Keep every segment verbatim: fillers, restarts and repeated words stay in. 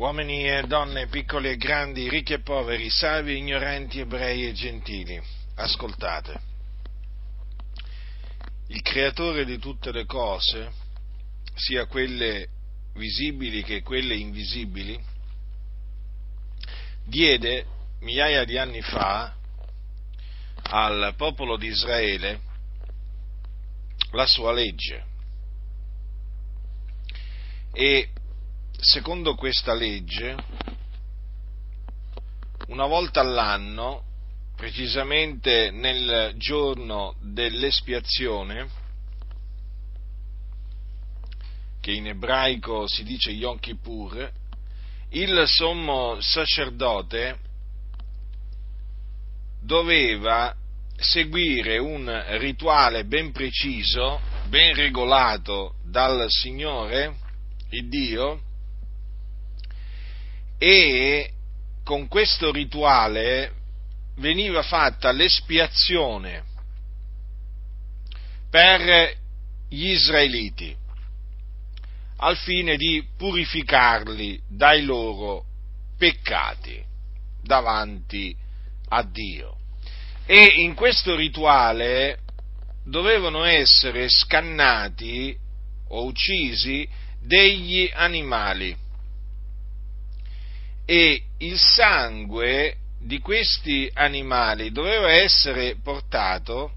uomini e donne, piccoli e grandi, ricchi e poveri, savi, ignoranti, ebrei e gentili, ascoltate. Il creatore di tutte le cose, sia quelle visibili che quelle invisibili, diede migliaia di anni fa al popolo di Israele la sua legge, e secondo questa legge, una volta all'anno, precisamente nel giorno dell'espiazione, che in ebraico si dice Yom Kippur, il sommo sacerdote doveva seguire un rituale ben preciso, ben regolato dal Signore, il Dio, e con questo rituale veniva fatta l'espiazione per gli israeliti, al fine di purificarli dai loro peccati davanti a Dio. E in questo rituale dovevano essere scannati o uccisi degli animali, e il sangue di questi animali doveva essere portato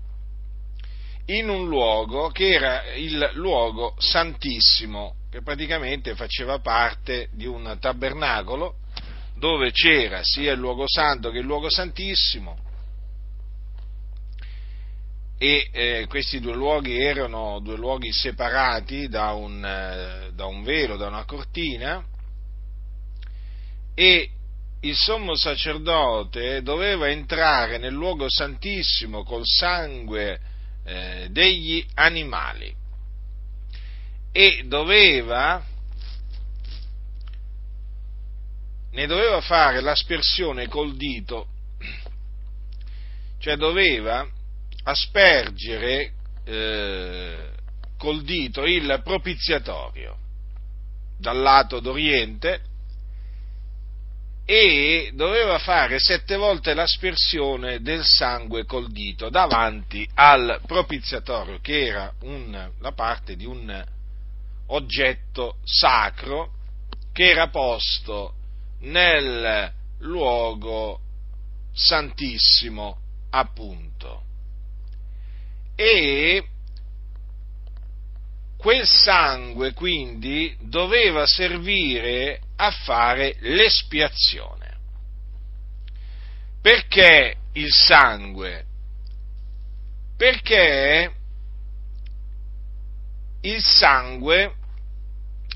in un luogo che era il luogo santissimo, che praticamente faceva parte di un tabernacolo dove c'era sia il luogo santo che il luogo santissimo, e eh, questi due luoghi erano due luoghi separati da un, eh, da un velo, da una cortina, e il sommo sacerdote doveva entrare nel luogo santissimo col sangue eh, degli animali, e doveva, ne doveva fare l'aspersione col dito, cioè doveva aspergere eh, col dito il propiziatorio dal lato d'oriente, e doveva fare sette volte l'aspersione del sangue col dito davanti al propiziatorio, che era un, la parte di un oggetto sacro che era posto nel luogo santissimo, appunto. E quel sangue quindi doveva servire a fare l'espiazione. Perché il sangue? Perché il sangue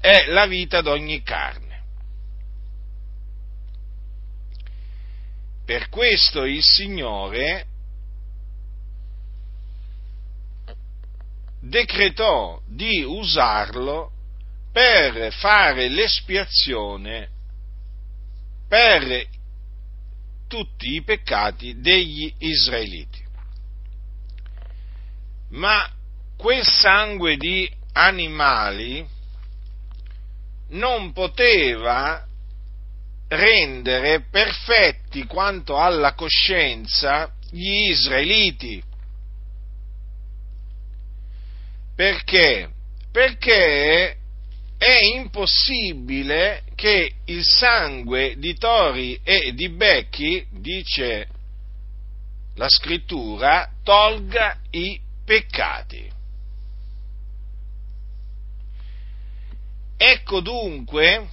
è la vita d'ogni carne. Per questo il Signore decretò di usarlo per fare l'espiazione per tutti i peccati degli israeliti. Ma quel sangue di animali non poteva rendere perfetti quanto alla coscienza gli israeliti. Perché? Perché è impossibile che il sangue di tori e di becchi, dice la scrittura, tolga i peccati. Ecco dunque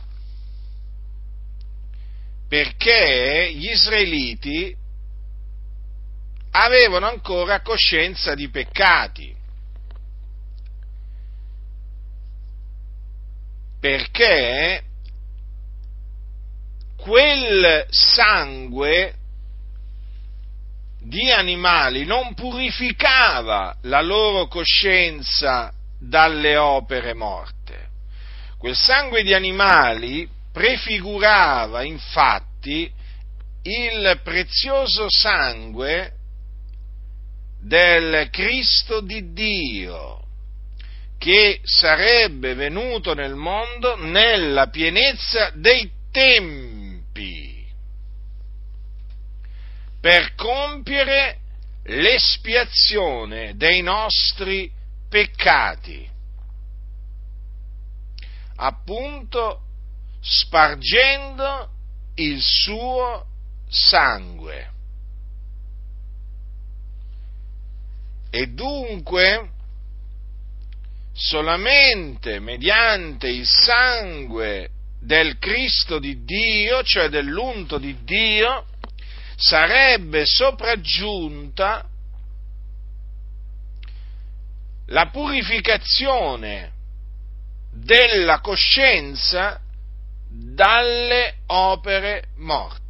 perché gli israeliti avevano ancora coscienza di peccati. Perché quel sangue di animali non purificava la loro coscienza dalle opere morte. Quel sangue di animali prefigurava infatti il prezioso sangue del Cristo di Dio, che sarebbe venuto nel mondo nella pienezza dei tempi per compiere l'espiazione dei nostri peccati, appunto spargendo il suo sangue. E dunque solamente mediante il sangue del Cristo di Dio, cioè dell'unto di Dio, sarebbe sopraggiunta la purificazione della coscienza dalle opere morte.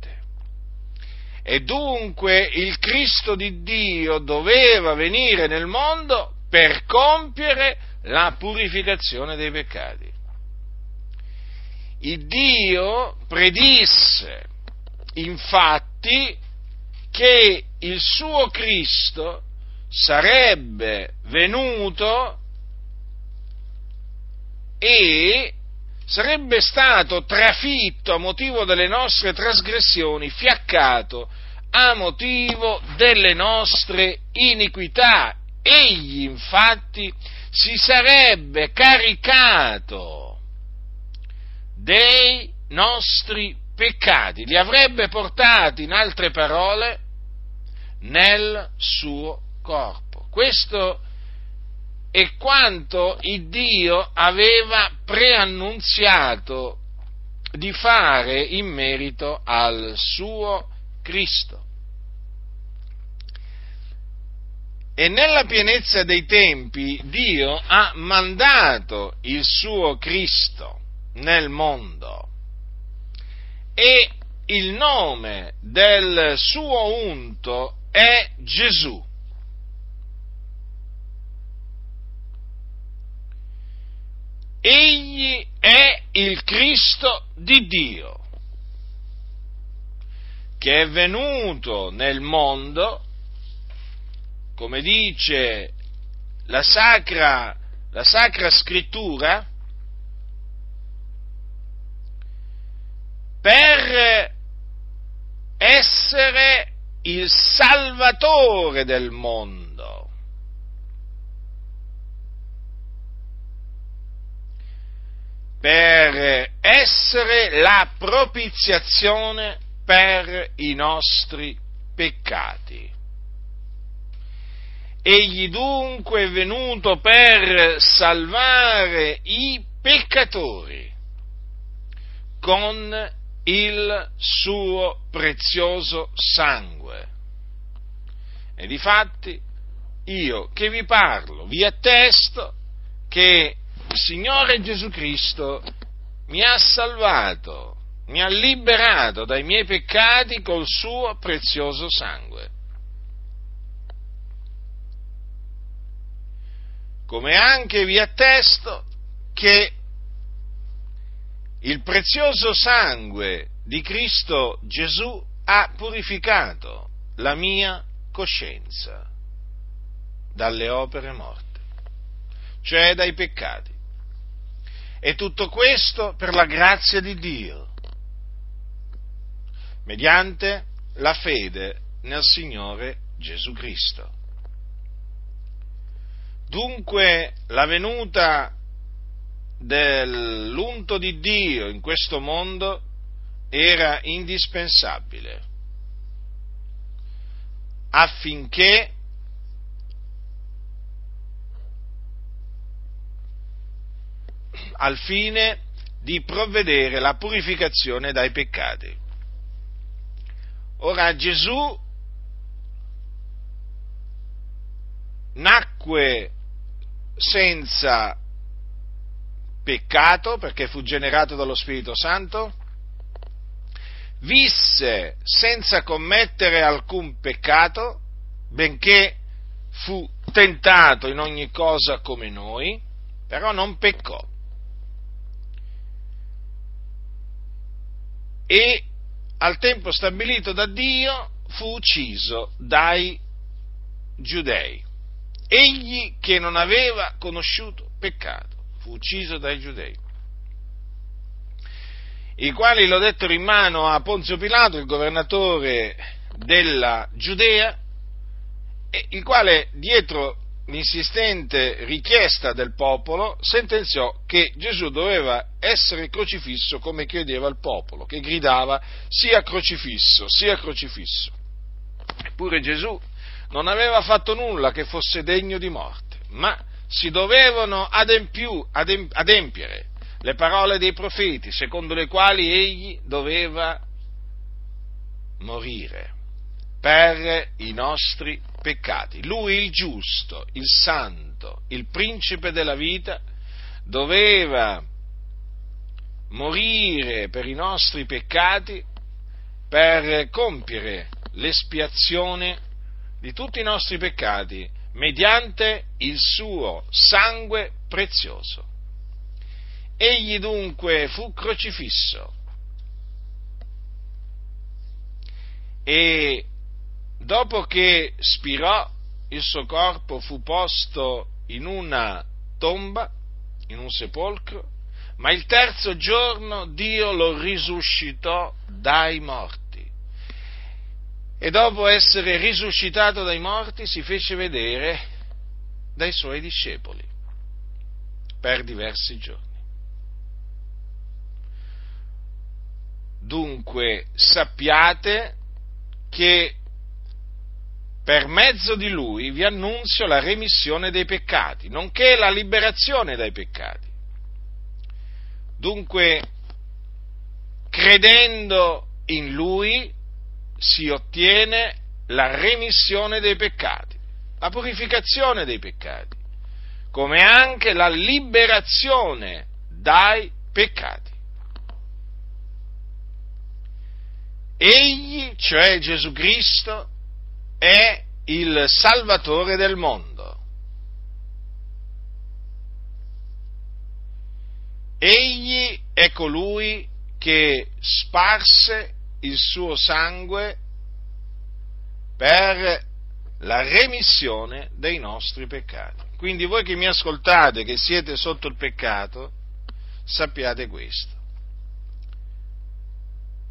E dunque il Cristo di Dio doveva venire nel mondo per compiere la purificazione dei peccati. Il Dio predisse, infatti, che il suo Cristo sarebbe venuto e sarebbe stato trafitto a motivo delle nostre trasgressioni, fiaccato a motivo delle nostre iniquità. Egli, infatti, si sarebbe caricato dei nostri peccati, li avrebbe portati, in altre parole, nel suo corpo. Questo e quanto il Dio aveva preannunziato di fare in merito al suo Cristo. E nella pienezza dei tempi Dio ha mandato il suo Cristo nel mondo, e il nome del suo unto è Gesù. Egli è il Cristo di Dio, che è venuto nel mondo, come dice la Sacra, la Sacra Scrittura, per essere il Salvatore del mondo. Per essere la propiziazione per i nostri peccati. Egli dunque è venuto per salvare i peccatori con il suo prezioso sangue. E difatti io che vi parlo vi attesto che il Signore Gesù Cristo mi ha salvato, mi ha liberato dai miei peccati col suo prezioso sangue, come anche vi attesto che il prezioso sangue di Cristo Gesù ha purificato la mia coscienza dalle opere morte, cioè dai peccati. E tutto questo per la grazia di Dio, mediante la fede nel Signore Gesù Cristo. Dunque la venuta dell'unto di Dio in questo mondo era indispensabile, affinché al fine di provvedere la purificazione dai peccati. Ora Gesù nacque senza peccato, perché fu generato dallo Spirito Santo, visse senza commettere alcun peccato, benché fu tentato in ogni cosa come noi, però non peccò. E al tempo stabilito da Dio fu ucciso dai giudei. Egli che non aveva conosciuto peccato fu ucciso dai giudei. i quali lo dettero in mano a Ponzio Pilato, il governatore della Giudea, il quale, dietro l'insistente richiesta del popolo, sentenziò che Gesù doveva essere crocifisso come chiedeva il popolo, che gridava sia crocifisso, sia crocifisso. Eppure Gesù non aveva fatto nulla che fosse degno di morte, ma si dovevano adempiù, adem, adempiere le parole dei profeti, secondo le quali egli doveva morire per i nostri peccati. Lui, il giusto, il santo, il principe della vita, doveva morire per i nostri peccati per compiere l'espiazione di tutti i nostri peccati mediante il suo sangue prezioso. Egli dunque fu crocifisso e dopo che spirò, il suo corpo fu posto in una tomba, in un sepolcro, ma il terzo giorno Dio lo risuscitò dai morti. E dopo essere risuscitato dai morti si fece vedere dai suoi discepoli per diversi giorni. Dunque sappiate che per mezzo di lui vi annunzio la remissione dei peccati, nonché la liberazione dai peccati. Dunque, credendo in lui, si ottiene la remissione dei peccati, la purificazione dei peccati, come anche la liberazione dai peccati. Egli, cioè Gesù Cristo, è il Salvatore del mondo. Egli è colui che sparse il suo sangue per la remissione dei nostri peccati. Quindi voi che mi ascoltate, che siete sotto il peccato, sappiate questo.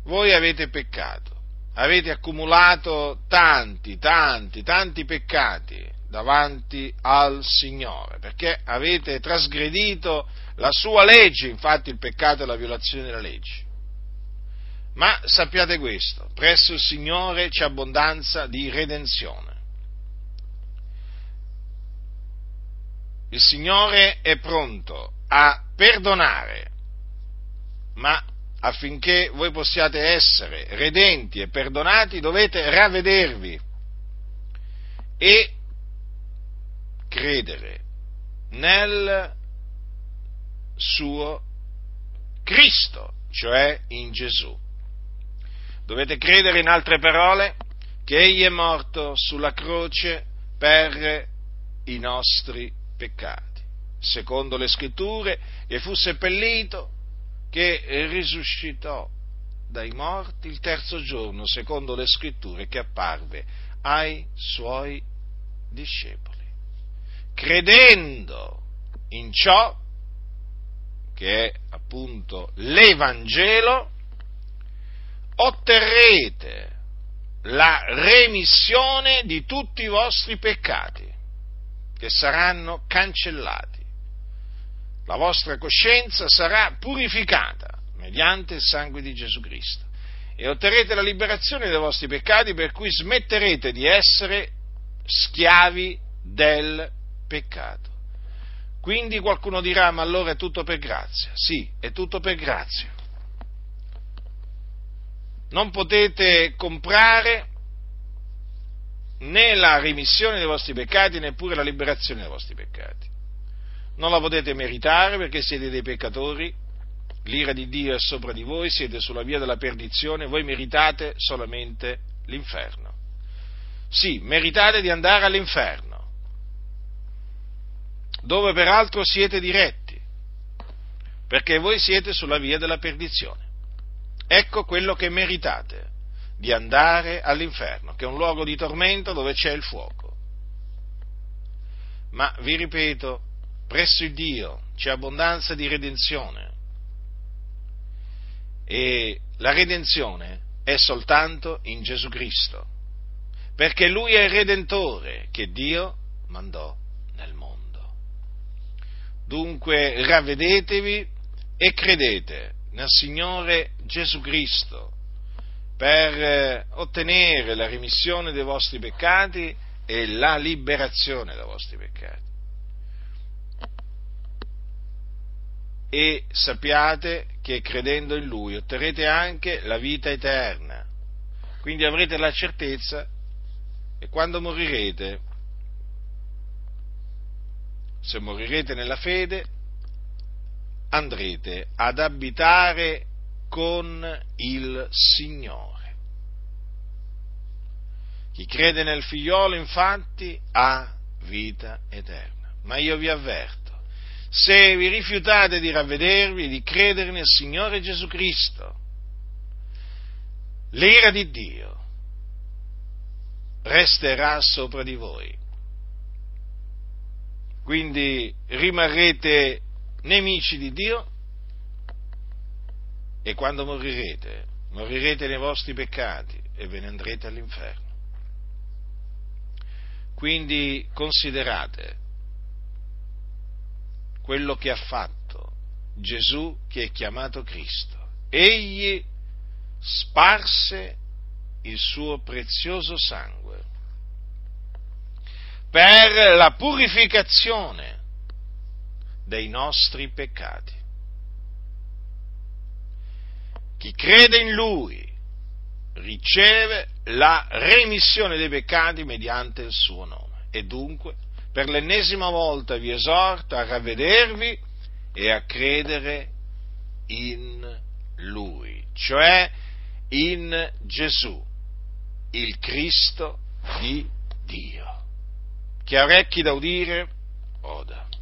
Voi avete peccato, avete accumulato tanti, tanti, tanti peccati davanti al Signore, perché avete trasgredito la sua legge. Infatti il peccato è la violazione della legge. Ma sappiate questo, presso il Signore c'è abbondanza di redenzione. Il Signore è pronto a perdonare, ma affinché voi possiate essere redenti e perdonati dovete ravvedervi e credere nel suo Cristo, cioè in Gesù. Dovete credere, in altre parole, che egli è morto sulla croce per i nostri peccati, secondo le scritture, e fu seppellito, che risuscitò dai morti il terzo giorno, secondo le scritture, che apparve ai suoi discepoli. Credendo in ciò, che è appunto l'Evangelo, otterrete la remissione di tutti i vostri peccati, che saranno cancellati. La vostra coscienza sarà purificata mediante il sangue di Gesù Cristo e otterrete la liberazione dai vostri peccati, per cui smetterete di essere schiavi del peccato. Quindi qualcuno dirà: ma allora è tutto per grazia? Sì, è tutto per grazia. Non potete comprare né la remissione dei vostri peccati, neppure la liberazione dei vostri peccati. Non la potete meritare perché siete dei peccatori, l'ira di Dio è sopra di voi, siete sulla via della perdizione, voi meritate solamente l'inferno. Sì, meritate di andare all'inferno, dove peraltro siete diretti, perché voi siete sulla via della perdizione. Ecco quello che meritate, di andare all'inferno, che è un luogo di tormento dove c'è il fuoco. Ma vi ripeto, presso il Dio c'è abbondanza di redenzione e la redenzione è soltanto in Gesù Cristo, perché Lui è il Redentore che Dio mandò nel mondo. Dunque ravvedetevi e credete nel Signore Gesù Cristo per ottenere la remissione dei vostri peccati e la liberazione dai vostri peccati. E sappiate che credendo in Lui otterrete anche la vita eterna. Quindi avrete la certezza che quando morirete, se morirete nella fede, andrete ad abitare con il Signore. Chi crede nel Figliolo, infatti, ha vita eterna. Ma io vi avverto, se vi rifiutate di ravvedervi e di credere nel Signore Gesù Cristo, l'ira di Dio resterà sopra di voi. Quindi rimarrete nemici di Dio e quando morirete, morirete nei vostri peccati e ve ne andrete all'inferno. Quindi considerate quello che ha fatto Gesù, che è chiamato Cristo. Egli sparse il suo prezioso sangue per la purificazione dei nostri peccati. Chi crede in Lui riceve la remissione dei peccati mediante il suo nome. E dunque, per l'ennesima volta vi esorto a ravvedervi e a credere in Lui, cioè in Gesù, il Cristo di Dio. Chi ha orecchi da udire, oda.